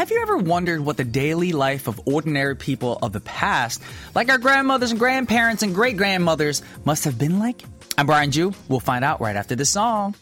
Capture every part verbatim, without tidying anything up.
Have you ever wondered what the daily life of ordinary people of the past, like our grandmothers and grandparents and great-grandmothers, must have been like? I'm Brian Jew. We'll find out right after this song.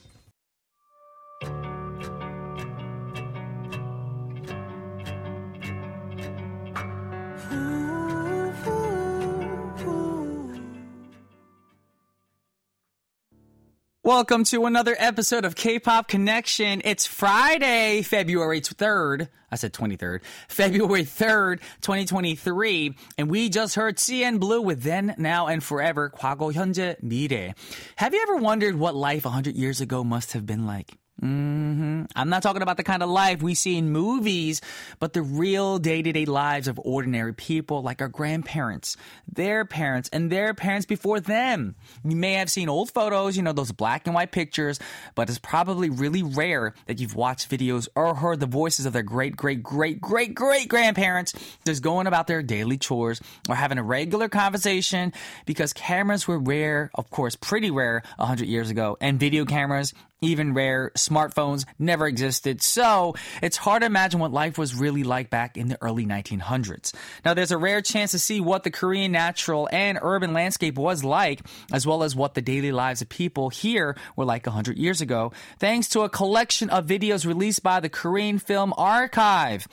Welcome to another episode of K-Pop Connection. It's Friday, February third. I said twenty-third. February third, twenty twenty-three. And we just heard C N Blue with Then, Now, and Forever, 과거, 현재, 미래. Have you ever wondered what life one hundred years ago must have been like? Mm-hmm. I'm not talking about the kind of life we see in movies, but the real day-to-day lives of ordinary people like our grandparents, their parents, and their parents before them. You may have seen old photos, you know, those black and white pictures, but it's probably really rare that you've watched videos or heard the voices of their great, great, great, great, great grandparents just going about their daily chores or having a regular conversation, because cameras were rare, of course, pretty rare one hundred years ago, and video cameras, even rare. Smartphones never existed, so it's hard to imagine what life was really like back in the early nineteen hundreds. Now, there's a rare chance to see what the Korean natural and urban landscape was like, as well as what the daily lives of people here were like one hundred years ago, thanks to a collection of videos released by the Korean Film Archive.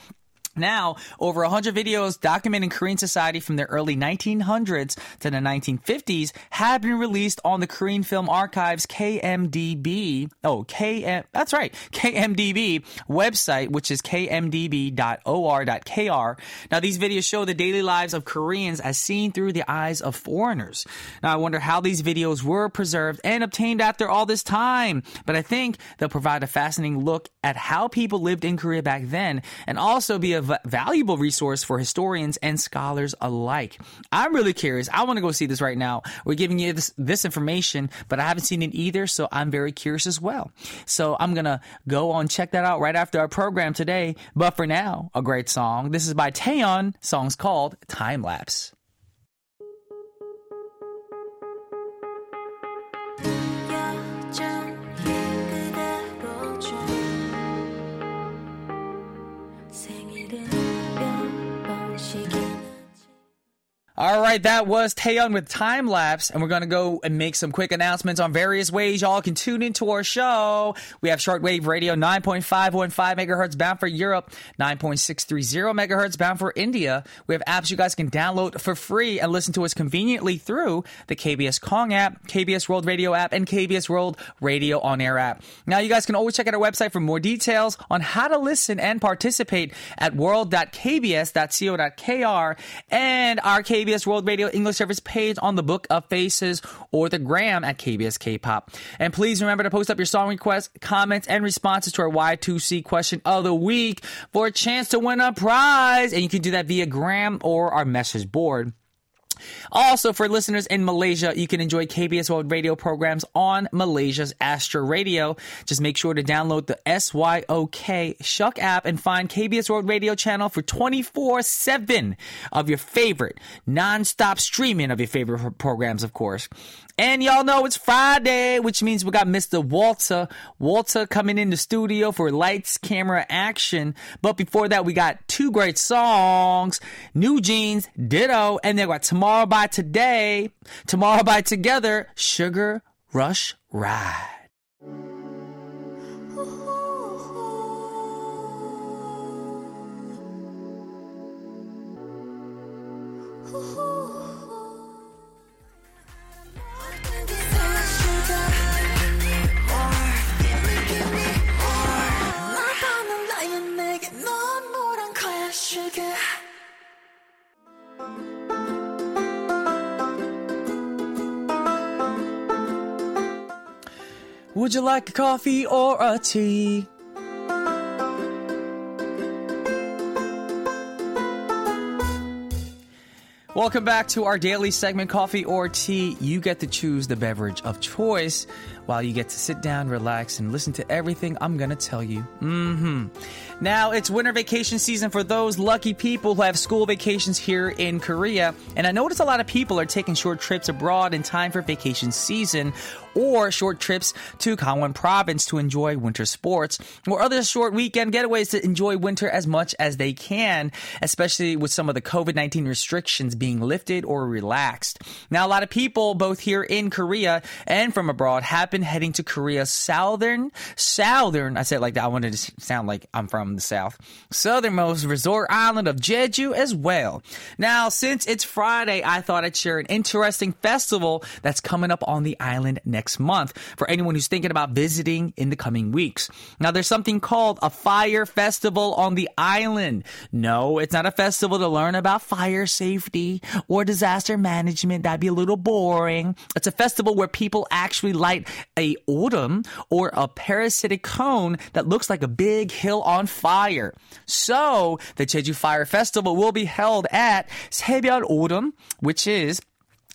Now, over one hundred videos documenting Korean society from the early nineteen hundreds to the nineteen fifties have been released on the Korean Film Archive's K M D B, oh, K M, that's right, K M D B website, which is k m d b dot o r dot k r. Now, these videos show the daily lives of Koreans as seen through the eyes of foreigners. Now, I wonder how these videos were preserved and obtained after all this time, but I think they'll provide a fascinating look at how people lived in Korea back then, and also be a V- valuable resource for historians and scholars alike. I'm really curious. I want to go see this right now. We're giving you this, this information, but I haven't seen it either, so I'm very curious as well. So I'm gonna go on check that out right after our program today. But for now, a great song. This is by Taeyeon. Song's called Time Lapse. All right, that was Taeyeon with Time Lapse, and we're going to go and make some quick announcements on various ways y'all can tune into our show. We have shortwave radio, nine point five one five megahertz bound for Europe, nine point six three zero megahertz bound for India. We have apps you guys can download for free and listen to us conveniently through the K B S Kong app, K B S World Radio app, and K B S World Radio On Air app. Now, you guys can always check out our website for more details on how to listen and participate at world dot k b s dot co dot k r, and our K B S K B S World Radio English Service page on the Book of Faces or the Gram at K B S K-Pop. And please remember to post up your song requests, comments, and responses to our Y two C question of the week for a chance to win a prize. And you can do that via Gram or our message board. Also, for listeners in Malaysia, you can enjoy K B S World Radio programs on Malaysia's Astro Radio. Just make sure to download the S Y O K Shuk app and find K B S World Radio channel for twenty-four seven of your favorite, non-stop streaming of your favorite programs, of course. And y'all know it's Friday, which means we got Mister Walter. Walter coming in the studio for lights, camera, action. But before that, we got two great songs, New Jeans, Ditto, and they got Tomorrow by Today, Tomorrow by Together, Sugar Rush Ride. Would you like a coffee or a tea? Welcome back to our daily segment, Coffee or Tea. You get to choose the beverage of choice while you get to sit down, relax, and listen to everything I'm going to tell you. Mm-hmm. Now, it's winter vacation season for those lucky people who have school vacations here in Korea. And I notice a lot of people are taking short trips abroad in time for vacation season or short trips to Gangwon province to enjoy winter sports or other short weekend getaways to enjoy winter as much as they can, especially with some of the covid nineteen restrictions being lifted or relaxed. Now, a lot of people, both here in Korea and from abroad, have been heading to Korea's southern, southern, I said like that, I wanted to sound like I'm from the south, southernmost resort island of Jeju as well. Now, since it's Friday, I thought I'd share an interesting festival that's coming up on the island next month for anyone who's thinking about visiting in the coming weeks. Now, there's something called a fire festival on the island. No, it's not a festival to learn about fire safety or disaster management. That'd be a little boring. It's a festival where people actually light a odum or a parasitic cone that looks like a big hill on fire. So, the Jeju Fire Festival will be held at Saebyeol Odum, which is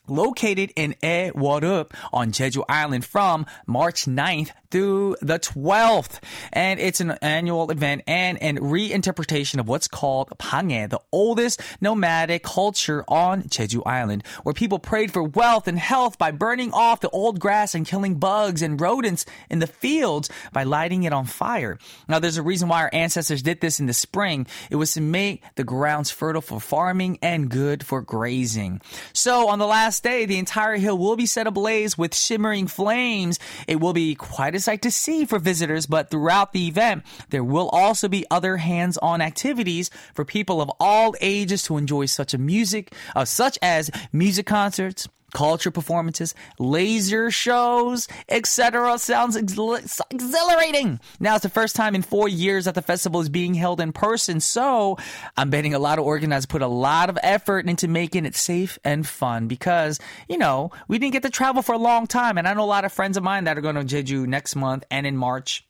located in Ewol-up on Jeju Island from March ninth through the twelfth. And it's an annual event and a reinterpretation of what's called Pangae, the oldest nomadic culture on Jeju Island, where people prayed for wealth and health by burning off the old grass and killing bugs and rodents in the fields by lighting it on fire. Now, there's a reason why our ancestors did this in the spring. It was to make the grounds fertile for farming and good for grazing. So, on the last day, the entire hill will be set ablaze with shimmering flames. It will be quite a sight to see for visitors, but throughout the event, there will also be other hands-on activities for people of all ages to enjoy, such a music, uh, such as music concerts, culture performances, laser shows, et cetera. Sounds ex- exhilarating. Now, it's the first time in four years that the festival is being held in person, so I'm betting a lot of organizers put a lot of effort into making it safe and fun because, you know, we didn't get to travel for a long time, and I know a lot of friends of mine that are going to Jeju next month and in March.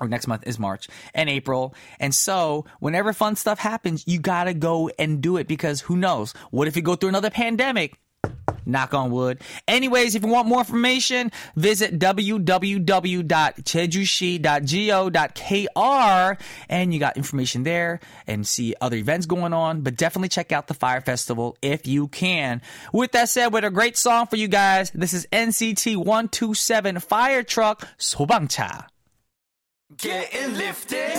Or next month is March and April. And so whenever fun stuff happens, you got to go and do it because who knows? What if you go through another pandemic? Knock on wood. Anyways, if you want more information, visit w w w dot jejushi dot go dot k r and you got information there and see other events going on. But definitely check out the Fire Festival if you can. With that said, with a great song for you guys, this is N C T one two seven Fire Truck 소방차. Getting lifted.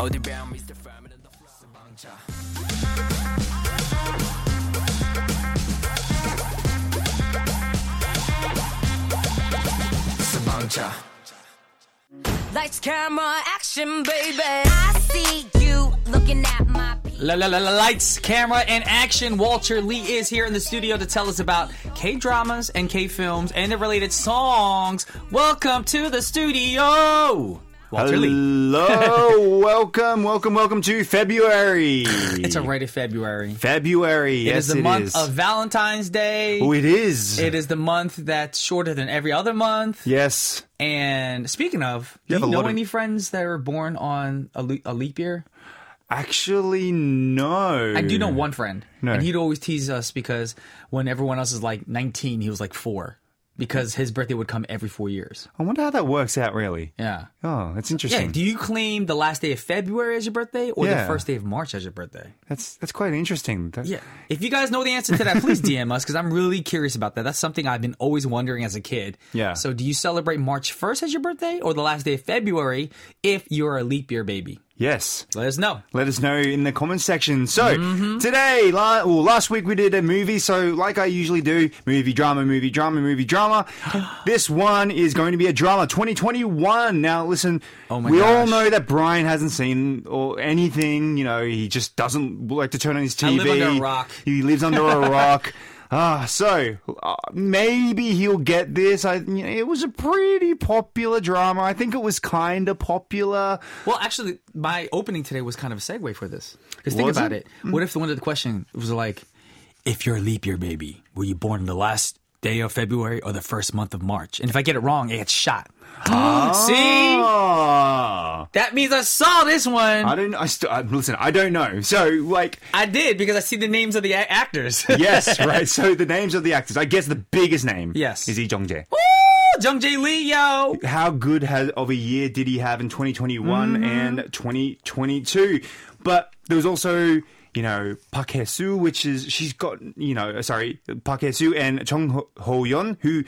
어디 봐 미스터 Family in the floor 방자 방자 Lights camera action baby I see you looking at my La, la, la, la, lights, camera, and action. Walter Lee is here in the studio to tell us about K-dramas and K-films and the related songs. Welcome to the studio. Walter Hello, Lee. welcome, welcome, welcome to February. It's already February. February, yes, it is. It is the month of Valentine's Day. Oh, it is. It is the month that's shorter than every other month. Yes. And speaking of, you do you know of... any friends that were born on a, le- a leap year? Actually, no. I do know one friend. No. And he'd always tease us because when everyone else is like nineteen, he was like four. Because his birthday would come every four years. I wonder how that works out, really. Yeah. Oh, that's interesting. Yeah. Do you claim the last day of February as your birthday or yeah. the first day of March as your birthday? That's that's quite interesting. That's... Yeah. If you guys know the answer to that, please D M us because I'm really curious about that. That's something I've been always wondering as a kid. Yeah. So do you celebrate March first as your birthday or the last day of February if you're a leap year baby? Yes. Let us know. Let us know in the comments section. So, mm-hmm. today, la- well, last week we did a movie. So, like I usually do, movie, drama, movie, drama, movie, drama. This one is going to be a drama, twenty twenty-one. Now, listen, oh my we gosh. all know that Brian hasn't seen or anything. You know, he just doesn't like to turn on his T V. I live under a rock. He lives under a rock. Ah, so uh, maybe he'll get this. I, you know, it was a pretty popular drama. I think it was kind of popular. Well, actually, my opening today was kind of a segue for this. Because think about it? it. What if the one of the question was like, if you're a leap year baby, were you born in the last day of February or the first month of March. And if I get it wrong, it gets shot. Oh. See? That means I saw this one. I don't I st- I, listen, I don't know. So, like... I did, because I see the names of the a- actors. Yes, right. So, the names of the actors. I guess the biggest name yes. is Lee Jung-jae. Jung-jae Lee, yo! How good has, of a year did he have in twenty twenty-one mm-hmm. and twenty twenty-two? But there was also... You know, Park Hae-soo, which is, she's got, you know, sorry, Park Hae-soo and Jung Ho-yeon, who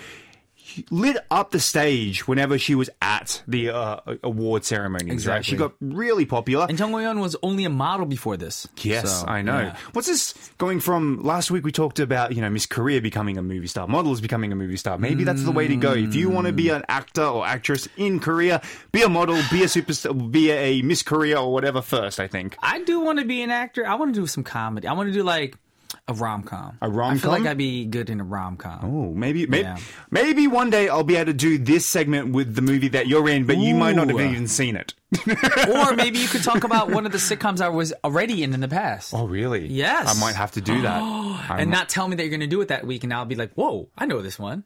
lit up the stage whenever she was at the uh, award ceremonies, exactly. right? She got really popular. And Jung Ho-yeon was only a model before this. Yes, so, I know. Yeah. What's this going from, last week we talked about, you know, Miss Korea becoming a movie star, models becoming a movie star. Maybe mm. that's the way to go. If you want to be an actor or actress in Korea, be a model, be a superstar, be a Miss Korea or whatever first, I think. I do want to be an actor. I want to do some comedy. I want to do like... A rom-com. A rom-com? I feel like I'd be good in a rom-com. Oh, maybe maybe, yeah. maybe one day I'll be able to do this segment with the movie that you're in, but Ooh. You might not have even seen it. Or maybe you could talk about one of the sitcoms I was already in in the past. Oh, really? Yes. I might have to do that. And not tell me that you're going to do it that week, and I'll be like, whoa, I know this one.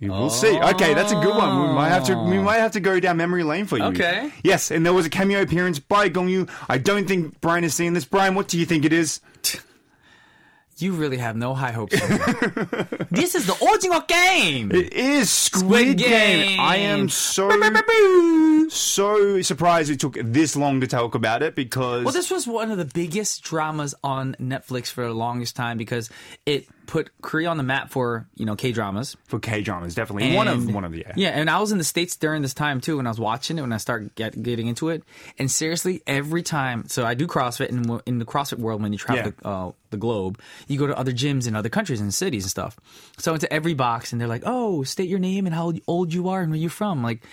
We'll see. Okay, that's a good one. We might have to we might have to go down memory lane for you. Okay. Yes, and there was a cameo appearance by Gong Yoo. I don't think Brian has seen this. Brian, what do you think it is? You really have no high hopes. This is the 오징어 game. It is Squid, Squid game. game. I am so so surprised it took this long to talk about it because well, this was one of the biggest dramas on Netflix for the longest time because it put Korea on the map for you know K-dramas. For K-dramas, definitely and, one of one of the yeah. yeah. And I was in the States during this time too, when I was watching it, when I started get, getting into it. And seriously, every time, so I do CrossFit, and in the CrossFit world, when you travel yeah. the, uh, the globe. You go to other gyms in other countries and cities and stuff. So I went to every box and they're like, oh, state your name and how old you are and where you're from. Like,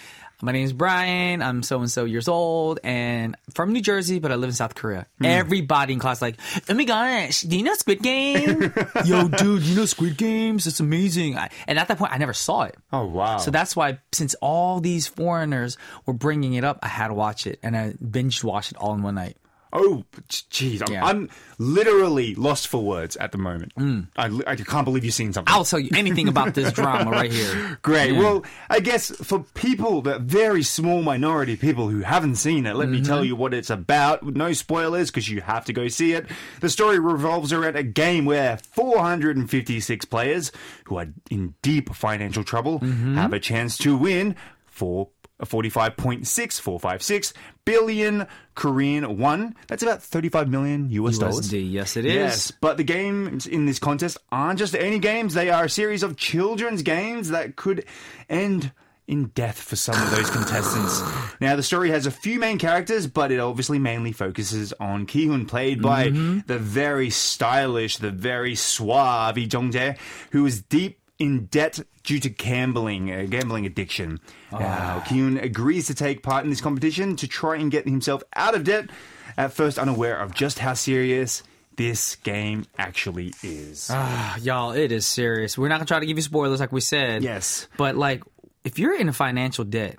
my name is Brian. I'm so-and-so years old and from New Jersey, but I live in South Korea. Mm. Everybody in class like, oh my gosh, do you know Squid Game? Yo, dude, you know Squid Games? It's amazing. I, and at that point, I never saw it. Oh, wow. So that's why, since all these foreigners were bringing it up, I had to watch it. And I binge-watched it all in one night. Oh, jeez. I'm, yeah. I'm literally lost for words at the moment. Mm. I, I can't believe you've seen something. I'll tell you anything about this drama right here. Great. Yeah. Well, I guess for people, that very small minority people who haven't seen it, let mm-hmm. me tell you what it's about. No spoilers, because you have to go see it. The story revolves around a game where four hundred fifty-six players who are in deep financial trouble mm-hmm. have a chance to win for forty-five point six four five six billion Korean won. That's about thirty-five million U S dollars. U S D, yes, it is. Yes, but the games in this contest aren't just any games. They are a series of children's games that could end in death for some of those contestants. Now, the story has a few main characters, but it obviously mainly focuses on Ki-hun, played by mm-hmm. the very stylish, the very suave Lee Jung-jae, who is deep in debt due to gambling, uh, gambling addiction. Oh. Now, Ki-hun agrees to take part in this competition to try and get himself out of debt, at first unaware of just how serious this game actually is. Ah, y'all, it is serious. We're not going to try to give you spoilers like we said. Yes. But, like, if you're in a financial debt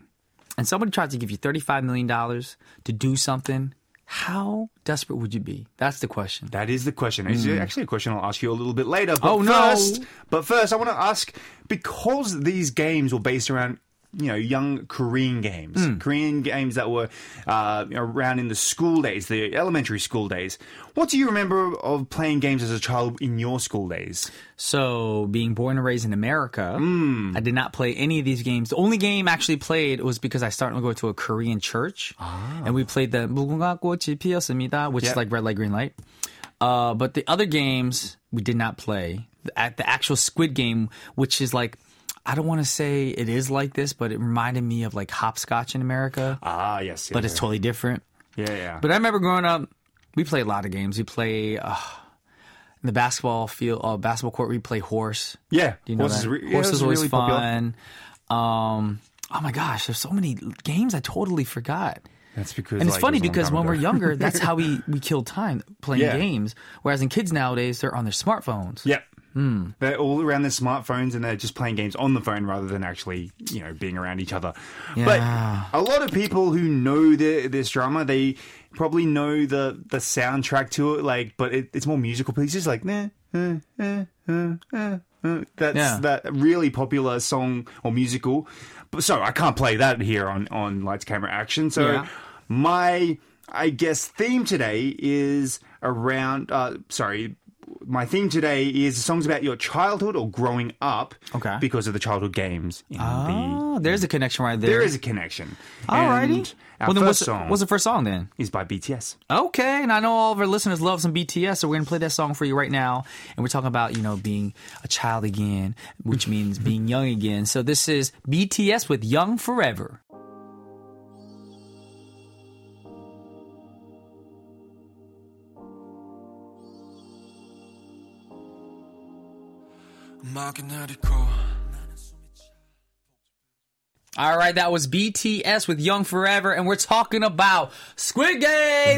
and somebody tries to give you thirty-five million dollars to do something, how desperate would you be? That's the question. That is the question. It's mm. actually a question I'll ask you a little bit later. But oh, first, no. But first, I want to ask, because these games were based around, you know, young Korean games, mm. Korean games that were uh, around in the school days, the elementary school days, what do you remember of playing games as a child in your school days? So, being born and raised in America, mm. I did not play any of these games. The only game I actually played was because I started to go to a Korean church. Ah. And we played the Mugunghwa Kko Chipyeotseumnida, which yep. is like red light, green light. Uh, but the other games, we did not play. The, the actual Squid Game, which is like, I don't want to say it is like this, but it reminded me of like hopscotch in America. Ah, yes. yes but it's yes. totally different. Yeah, yeah. But I remember growing up, we played a lot of games. We play... Uh, In the basketball field, uh, basketball court, we play horse. Yeah. Do you know horses that? Re- horse yeah, is always really fun. Um, oh my gosh, there's so many games I totally forgot. That's because, and it's like, funny it because when ago. We're younger, that's how we, we kill time playing yeah. games. Whereas in kids nowadays, they're on their smartphones. Yep. Mm. They're all around their smartphones and they're just playing games on the phone rather than actually, you know, being around each other. Yeah. But a lot of people who know the, this drama, they probably know the, the soundtrack to it, like, but it, it's more musical pieces, like, nah, uh, uh, uh, uh, That's yeah. that really popular song or musical. So I can't play that here on, on Lights, Camera, Action. So yeah. my, I guess, theme today is around... Uh, sorry, my theme today is songs about your childhood or growing up okay. because of the childhood games. In oh, the, there's a connection right there. There is a connection. Alrighty. Our well, then first what's, song what's the first song then? Is by B T S. Okay, and I know all of our listeners love some B T S, so we're going to play that song for you right now. And we're talking about, you know, being a child again, which means being young again. So this is B T S with Young Forever. All right, that was B T S with Young Forever, and we're talking about Squid Game.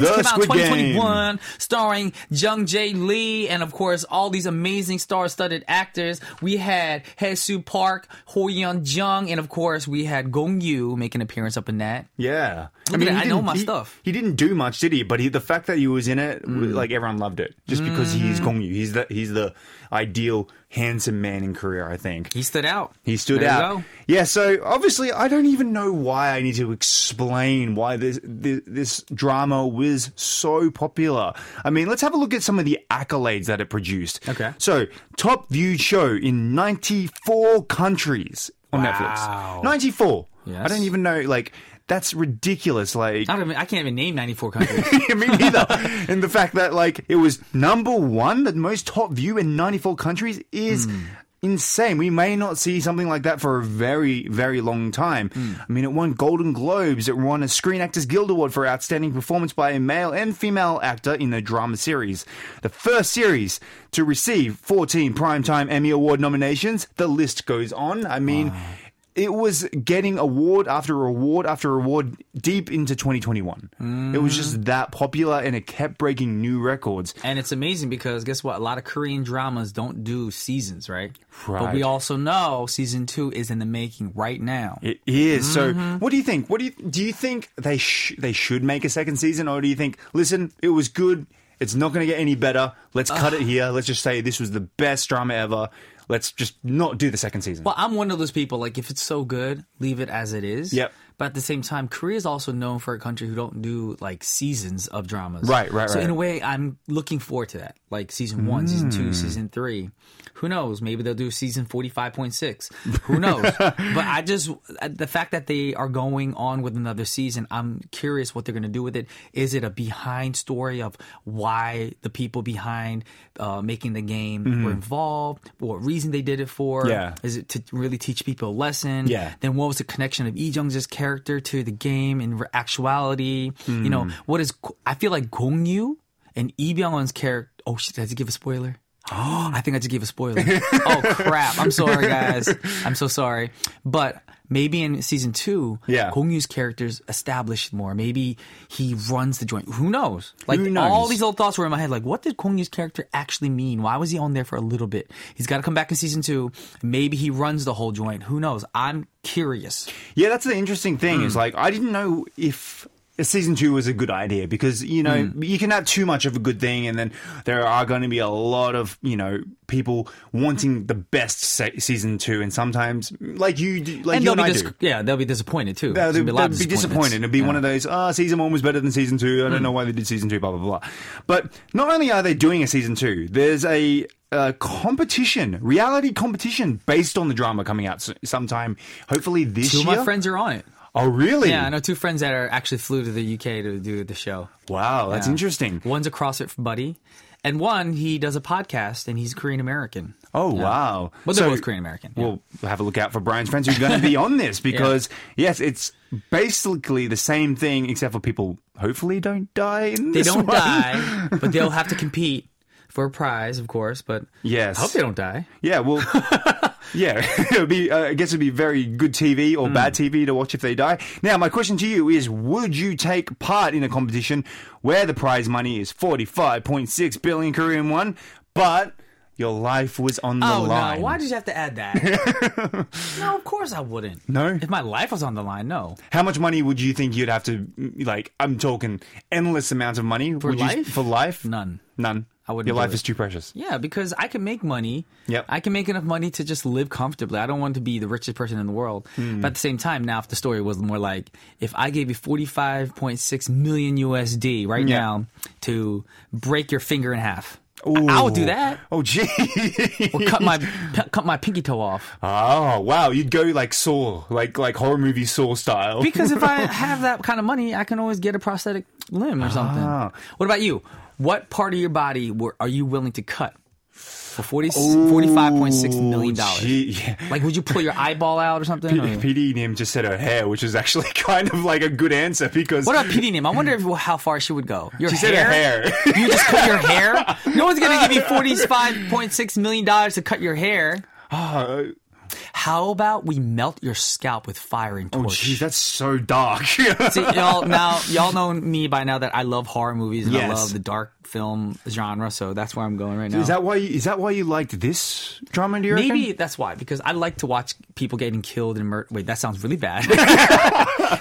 It came out in twenty twenty-one, starring Jung Jae Lee, and of course, all these amazing star-studded actors. We had Hae-soo, Park, Ho-yeon, Jung, and of course, we had Gong Yoo make an appearance up in that. Yeah. I mean, I know my he, stuff. He didn't do much, did he? But he, the fact that he was in it, mm. like, everyone loved it. Just mm-hmm. because he's Gong Yoo. He's the, he's the ideal handsome man in Korea, I think. He stood out. He stood there out. You go. Yeah, so obviously I don't even know why I need to explain why this, this this drama was so popular. I mean, let's have a look at some of the accolades that it produced. Okay. So, top viewed show in ninety-four countries on wow. Netflix. ninety-four. Yes. I don't even know, like... That's ridiculous. Like I, don't even, I can't even name ninety-four countries. Me neither. And the fact that like it was number one, the most top view in ninety-four countries is mm. insane. We may not see something like that for a very, very long time. Mm. I mean, it won Golden Globes. It won a Screen Actors Guild Award for outstanding performance by a male and female actor in a drama series. The first series to receive fourteen Primetime Emmy Award nominations. The list goes on. I mean... Wow. It was getting award after award after award deep into twenty twenty-one. Mm. It was just that popular, and it kept breaking new records. And it's amazing because guess what? A lot of Korean dramas don't do seasons, right? Right. But we also know season two is in the making right now. It is. Mm-hmm. So, what do you think? What do you do? You think they sh- they should make a second season, or do you think? Listen, it was good. It's not going to get any better. Let's uh. cut it here. Let's just say this was the best drama ever. Let's just not do the second season. Well, I'm one of those people, like, if it's so good, leave it as it is. Yep. But at the same time, Korea is also known for a country who don't do, like, seasons of dramas. Right, right, right. So in a way, I'm looking forward to that. Like, season one, mm. season two, season three. Who knows? Maybe they'll do season forty-five point six. Who knows? But I just, the fact that they are going on with another season, I'm curious what they're going to do with it. Is it a behind story of why the people behind uh, making the game mm-hmm. were involved? What reason they did it for? Yeah. Is it to really teach people a lesson? Yeah. Then what was the connection of Lee Jung-jae's character? character to the game in actuality, mm. you know, what is, I feel like Gong Yoo and Lee Byung-hun's character, oh shit, did I just give a spoiler? Oh, I think I just gave a spoiler. Oh crap, I'm sorry guys, I'm so sorry. But maybe in season two, yeah. Gong Yoo's character's established more. Maybe he runs the joint. Who knows? Like Who knows? All these old thoughts were in my head. Like, what did Gong Yoo's character actually mean? Why was he on there for a little bit? He's got to come back in season two. Maybe he runs the whole joint. Who knows? I'm curious. Yeah, that's the interesting thing. Mm. Is like I didn't know if. Season two was a good idea because, you know, mm. you can have too much of a good thing and then there are going to be a lot of, you know, people wanting the best se- season two and sometimes, like you like and you and I dis- do. Yeah, they'll be disappointed too. They'll, they'll, be, they'll be disappointed. It'll be yeah. one of those, ah, oh, season one was better than season two. I don't mm. know why they did season two, blah, blah, blah. But not only are they doing a season two, there's a... Uh, competition, reality competition based on the drama coming out sometime, hopefully this year. Two of my friends are on it. Oh, really? Yeah, I know two friends that are actually flew to the U K to do the show. Wow, that's yeah. interesting. One's a CrossFit buddy, and one, he does a podcast, and he's Korean-American. Oh, yeah. wow. But they're so, both Korean-American. Yeah. We'll have a look out for Brian's friends who are going to be on this because, yeah. yes, it's basically the same thing except for people hopefully don't die in they this They don't one. die, but they'll have to compete. For a prize, of course, but yes. I hope they don't die. Yeah, well, yeah, it would be, uh, I guess it would be very good T V or mm. bad T V to watch if they die. Now, my question to you is, would you take part in a competition where the prize money is forty-five point six billion Korean won, but your life was on the oh, line? Oh, no, why did you have to add that? No, of course I wouldn't. No? If my life was on the line, no. How much money would you think you'd have to, like, I'm talking endless amounts of money. For would life? You, for life? None. None. I wouldn't. Your life it. is too precious. Yeah, because I can make money. Yep. I can make enough money to just live comfortably. I don't want to be the richest person in the world. Mm. But at the same time, now if the story was more like, if I gave you forty-five point six million U S D right yep. now to break your finger in half, Ooh. I'll do that. Oh, gee. Or cut my p- cut my pinky toe off. Oh, wow. You'd go like Saw, like like horror movie Saw style. Because if I have that kind of money, I can always get a prosthetic limb or something. Ah. What about you? What part of your body were, are you willing to cut for forty-five point six million dollars? Yeah. Like, would you pull your eyeball out or something? P D Nim just said her hair, which is actually kind of like a good answer because... What about P D Nim? I wonder if, well, how far she would go. Your she hair? said her hair. You just cut your hair? No one's going to give you forty-five point six million dollars to cut your hair. Uh, How about we melt your scalp with firing torch? Oh, jeez, that's so dark. See, y'all, now, y'all know me by now that I love horror movies and yes. I love the dark film genre, so that's where I'm going right now. Is that why you, is that why you liked this drama, do you reckon? Maybe that's why, because I like to watch people getting killed and murdered. Wait, that sounds really bad.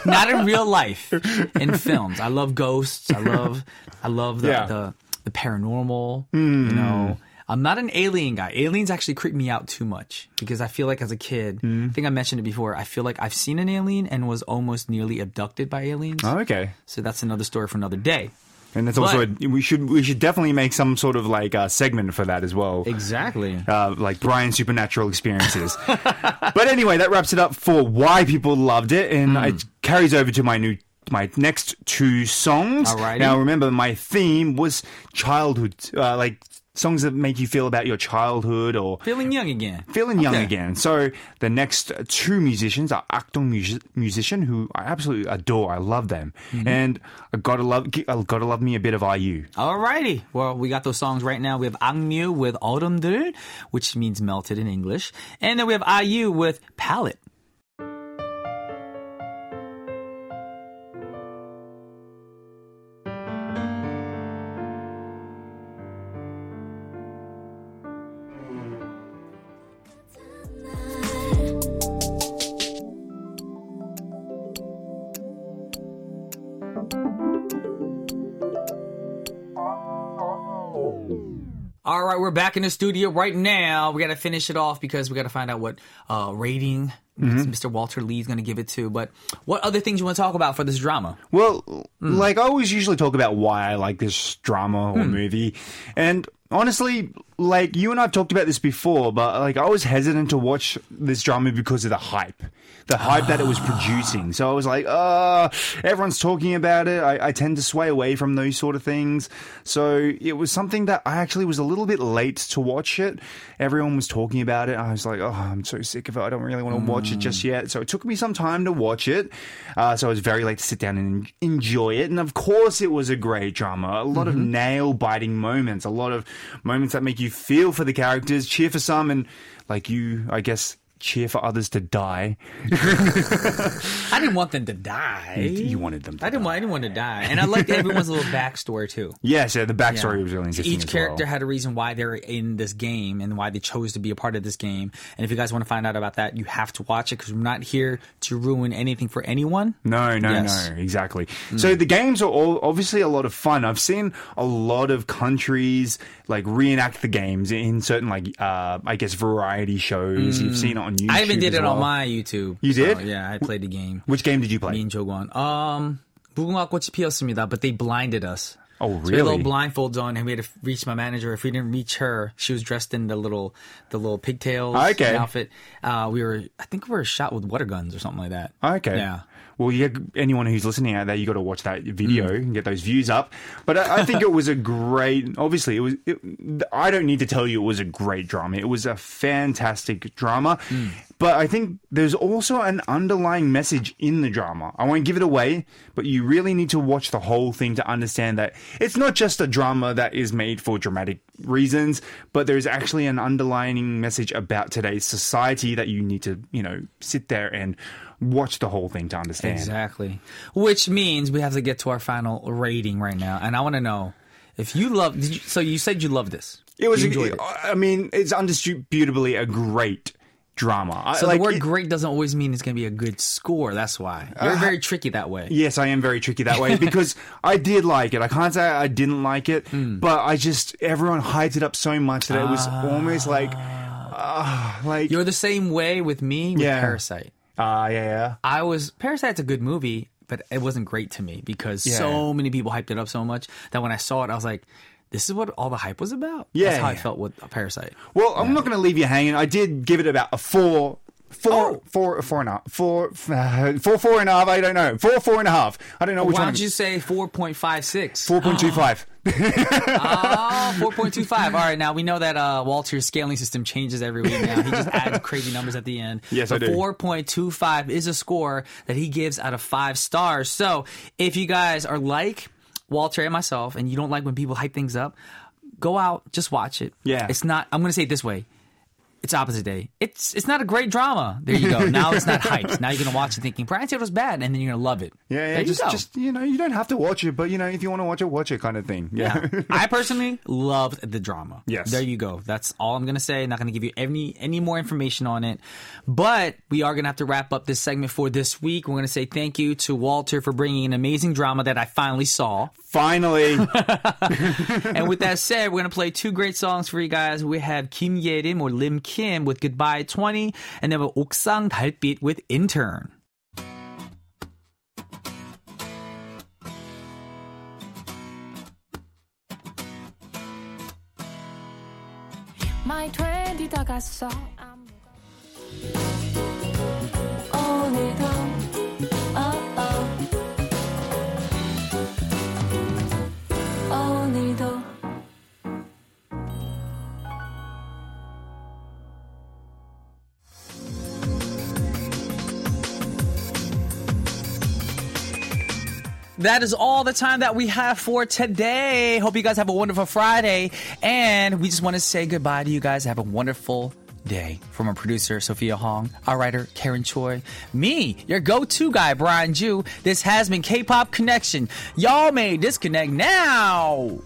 Not in real life, in films. I love ghosts. I love I love the, yeah. the, the paranormal, mm. you know. I'm not an alien guy. Aliens actually creep me out too much because I feel like as a kid, mm. I think I mentioned it before, I feel like I've seen an alien and was almost nearly abducted by aliens. Oh, okay. So that's another story for another day. And that's but, also, a, we should we should definitely make some sort of like a segment for that as well. Exactly. Uh, like Brian's supernatural experiences. But anyway, that wraps it up for why people loved it. And mm. it carries over to my new my next two songs. Alrighty. Now, remember, my theme was childhood, uh, like... songs that make you feel about your childhood or... Feeling young again. Feeling young okay. again. So the next two musicians are Akdong Mus- Musician, who I absolutely adore. I love them. Mm-hmm. And I gotta love I gotta love me a bit of I U. Alrighty. Well, we got those songs right now. We have Aknew with 얼음들, which means melted in English. And then we have I U with Palette. All right, we're back in the studio right now. We got to finish it off because we got to find out what uh, rating mm-hmm. Mister Walter Lee is going to give it to. But what other things you want to talk about for this drama? Well, mm. like I always usually talk about why I like this drama or mm. movie. And honestly, like you and I have talked about this before, but like I was hesitant to watch this drama because of the hype. The hype uh. that it was producing. So I was like, uh, everyone's talking about it. I, I tend to sway away from those sort of things. So it was something that I actually was a little bit late to watch it. Everyone was talking about it. I was like, oh, I'm so sick of it. I don't really want to mm. watch it just yet. So it took me some time to watch it. Uh, so I was very late to sit down and enjoy it. And of course it was a great drama. A lot mm-hmm. of nail-biting moments. A lot of moments that make you feel for the characters, cheer for some, and like you, I guess... cheer for others to die. I didn't want them to die. You, you wanted them to I didn't, die. I didn't want to die. And I liked everyone's little backstory, too. Yes, yeah, the backstory yeah. was really interesting. Each character well. had a reason why they're in this game and why they chose to be a part of this game. And if you guys want to find out about that, you have to watch it because we're not here to ruin anything for anyone. No, no, yes. no. Exactly. Mm. So the games are all obviously a lot of fun. I've seen a lot of countries like reenact the games in certain, like, uh, I guess, variety shows. Mm. You've seen it on YouTube I even did it well. on my YouTube. You did? So, yeah, I played the game. Which game did you play? Me and Jogon. Um, Mugunghwa Kko Chipyeotseumnida, but they blinded us. Oh, really? So we had little blindfolds on, and we had to reach my manager. If we didn't reach her, she was dressed in the little, the little pigtails okay. outfit. Uh, we were, I think, we were shot with water guns or something like that. Okay. Yeah. Well, yeah, anyone who's listening out there, you got to watch that video mm. and get those views up. But I, I think it was a great. Obviously, it was. It, I don't need to tell you it was a great drama. It was a fantastic drama. Mm. But I think there's also an underlying message in the drama. I won't give it away, but you really need to watch the whole thing to understand that it's not just a drama that is made for dramatic reasons, but there is actually an underlying message about today's society that you need to, you know, sit there and watch the whole thing to understand. Exactly. Which means we have to get to our final rating right now. And I want to know if you love... Did you, so you said you loved this. It was. You enjoyed it. I mean, it's undisputably a great drama. So I, like, the word it, great doesn't always mean it's going to be a good score. That's why. You're uh, very tricky that way. Yes, I am very tricky that way because I did like it. I can't say I didn't like it, mm. but I just, everyone hyped it up so much that ah. it was almost like, uh, like... You're the same way with me with yeah. Parasite. Ah, uh, yeah, yeah. I was... Parasite's a good movie, but it wasn't great to me because yeah. so many people hyped it up so much that when I saw it, I was like... This is what all the hype was about. Yeah. That's how I felt with Parasite. Well, yeah. I'm not going to leave you hanging. I did give it about a four, four, oh. four, four and a half, four, uh, four, four and a half. I don't know. Four, four and a half. I don't know which one. Why don't you say four point five six? four point two five. Ah, oh, four point two five. All right, now we know that uh, Walter's scaling system changes every week now. He just adds crazy numbers at the end. Yes, but I do. four point two five is a score that he gives out of five stars. So if you guys are like Walter and myself, and you don't like when people hype things up, go out, just watch it. Yeah. It's not, I'm going to say it this way. It's opposite day. It's it's not a great drama. There you go. Now it's not hyped. Now you're going to watch it thinking, Brian said it was bad, and then you're going to love it. Yeah, yeah. There just, you go. Just, you know, you don't have to watch it, but, you know, if you want to watch it, watch it kind of thing. Yeah. yeah. I personally loved the drama. Yes. There you go. That's all I'm going to say. Not going to give you any, any more information on it. But we are going to have to wrap up this segment for this week. We're going to say thank you to Walter for bringing an amazing drama that I finally saw. Finally. And with that said, we're going to play two great songs for you guys. We have Kim Ye-rim or Lim Kim Kim with Goodbye twenty, and then with 옥상 달빛 with Intern. My twenty 다 갔어. 오늘도 oh oh 오늘도 That is all the time that we have for today. Hope you guys have a wonderful Friday. And we just want to say goodbye to you guys. Have a wonderful day. From our producer, Sophia Hong, our writer, Karen Choi, me, your go-to guy, Brian Jew. This has been K-Pop Connection. Y'all may disconnect now.